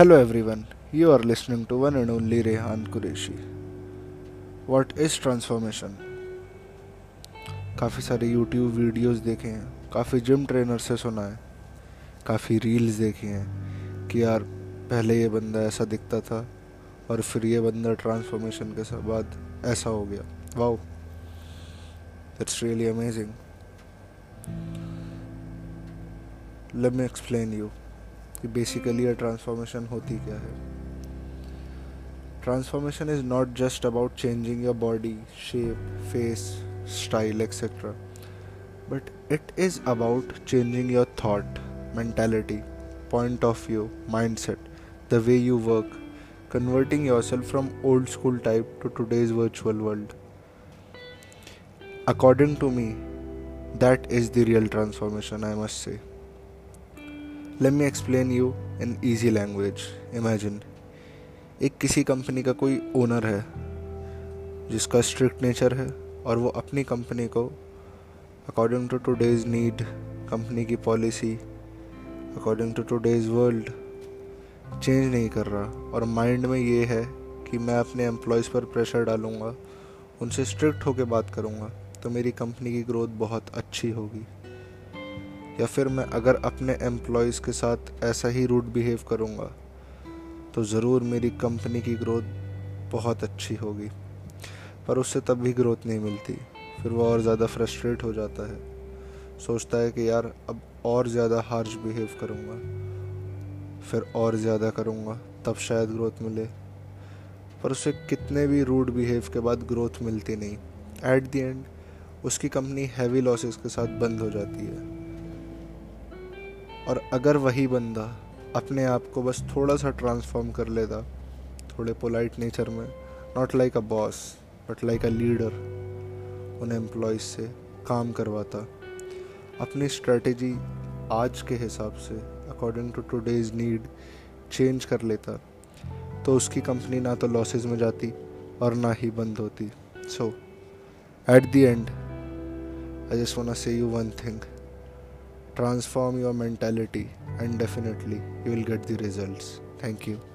Hello everyone, you are listening to one and only Rehan Quraishi. What is transformation? काफ़ी सारे YouTube videos देखे हैं, काफ़ी gym trainer से सुना है, काफ़ी रील्स देखी हैं कि यार पहले ये बंदा ऐसा दिखता था और फिर ये बंदा ट्रांसफॉर्मेशन के बाद ऐसा हो गया. Wow, that's really amazing. Let me explain you कि बेसिकली ये ट्रांसफॉर्मेशन होती क्या है. Transformation is not just about changing your body shape, face, style etcetera, but it is about changing your thought, mentality, point of view, mindset, the way you work, converting yourself from old school type to today's virtual world. According to me, that is the real transformation, I must say. Let me explain you in easy language. Imagine एक किसी company का कोई owner है जिसका strict nature है और वो अपनी कंपनी को according to today's need, company की policy according to today's world change नहीं कर रहा, और माइंड में ये है कि मैं अपने एम्प्लॉयज़ पर प्रेशर डालूँगा, उनसे स्ट्रिक्ट होकर बात करूँगा तो मेरी कंपनी की ग्रोथ बहुत अच्छी होगी, या फिर मैं अगर अपने एम्प्लॉयज़ के साथ ऐसा ही रूड बिहेव करूँगा तो ज़रूर मेरी कंपनी की ग्रोथ बहुत अच्छी होगी. पर उससे तब भी ग्रोथ नहीं मिलती, फिर वो और ज़्यादा फ्रस्ट्रेट हो जाता है, सोचता है कि यार अब और ज़्यादा हार्श बिहेव करूँगा, फिर और ज़्यादा करूँगा तब शायद ग्रोथ मिले. पर उसे कितने भी रूड बिहेव के बाद ग्रोथ मिलती नहीं. एट द एंड उसकी कंपनी हैवी लॉसेस के साथ बंद हो जाती है. और अगर वही बंदा अपने आप को बस थोड़ा सा ट्रांसफॉर्म कर लेता, थोड़े पोलाइट नेचर में, not like a boss but like a leader, उन एम्प्लॉयज़ से काम करवाता, अपनी स्ट्रेटजी आज के हिसाब से according to today's need change कर लेता, तो उसकी कंपनी ना तो लॉसेज में जाती और ना ही बंद होती. So at the end I just want to say you one thing. Transform your mentality and definitely you will get the results. Thank you.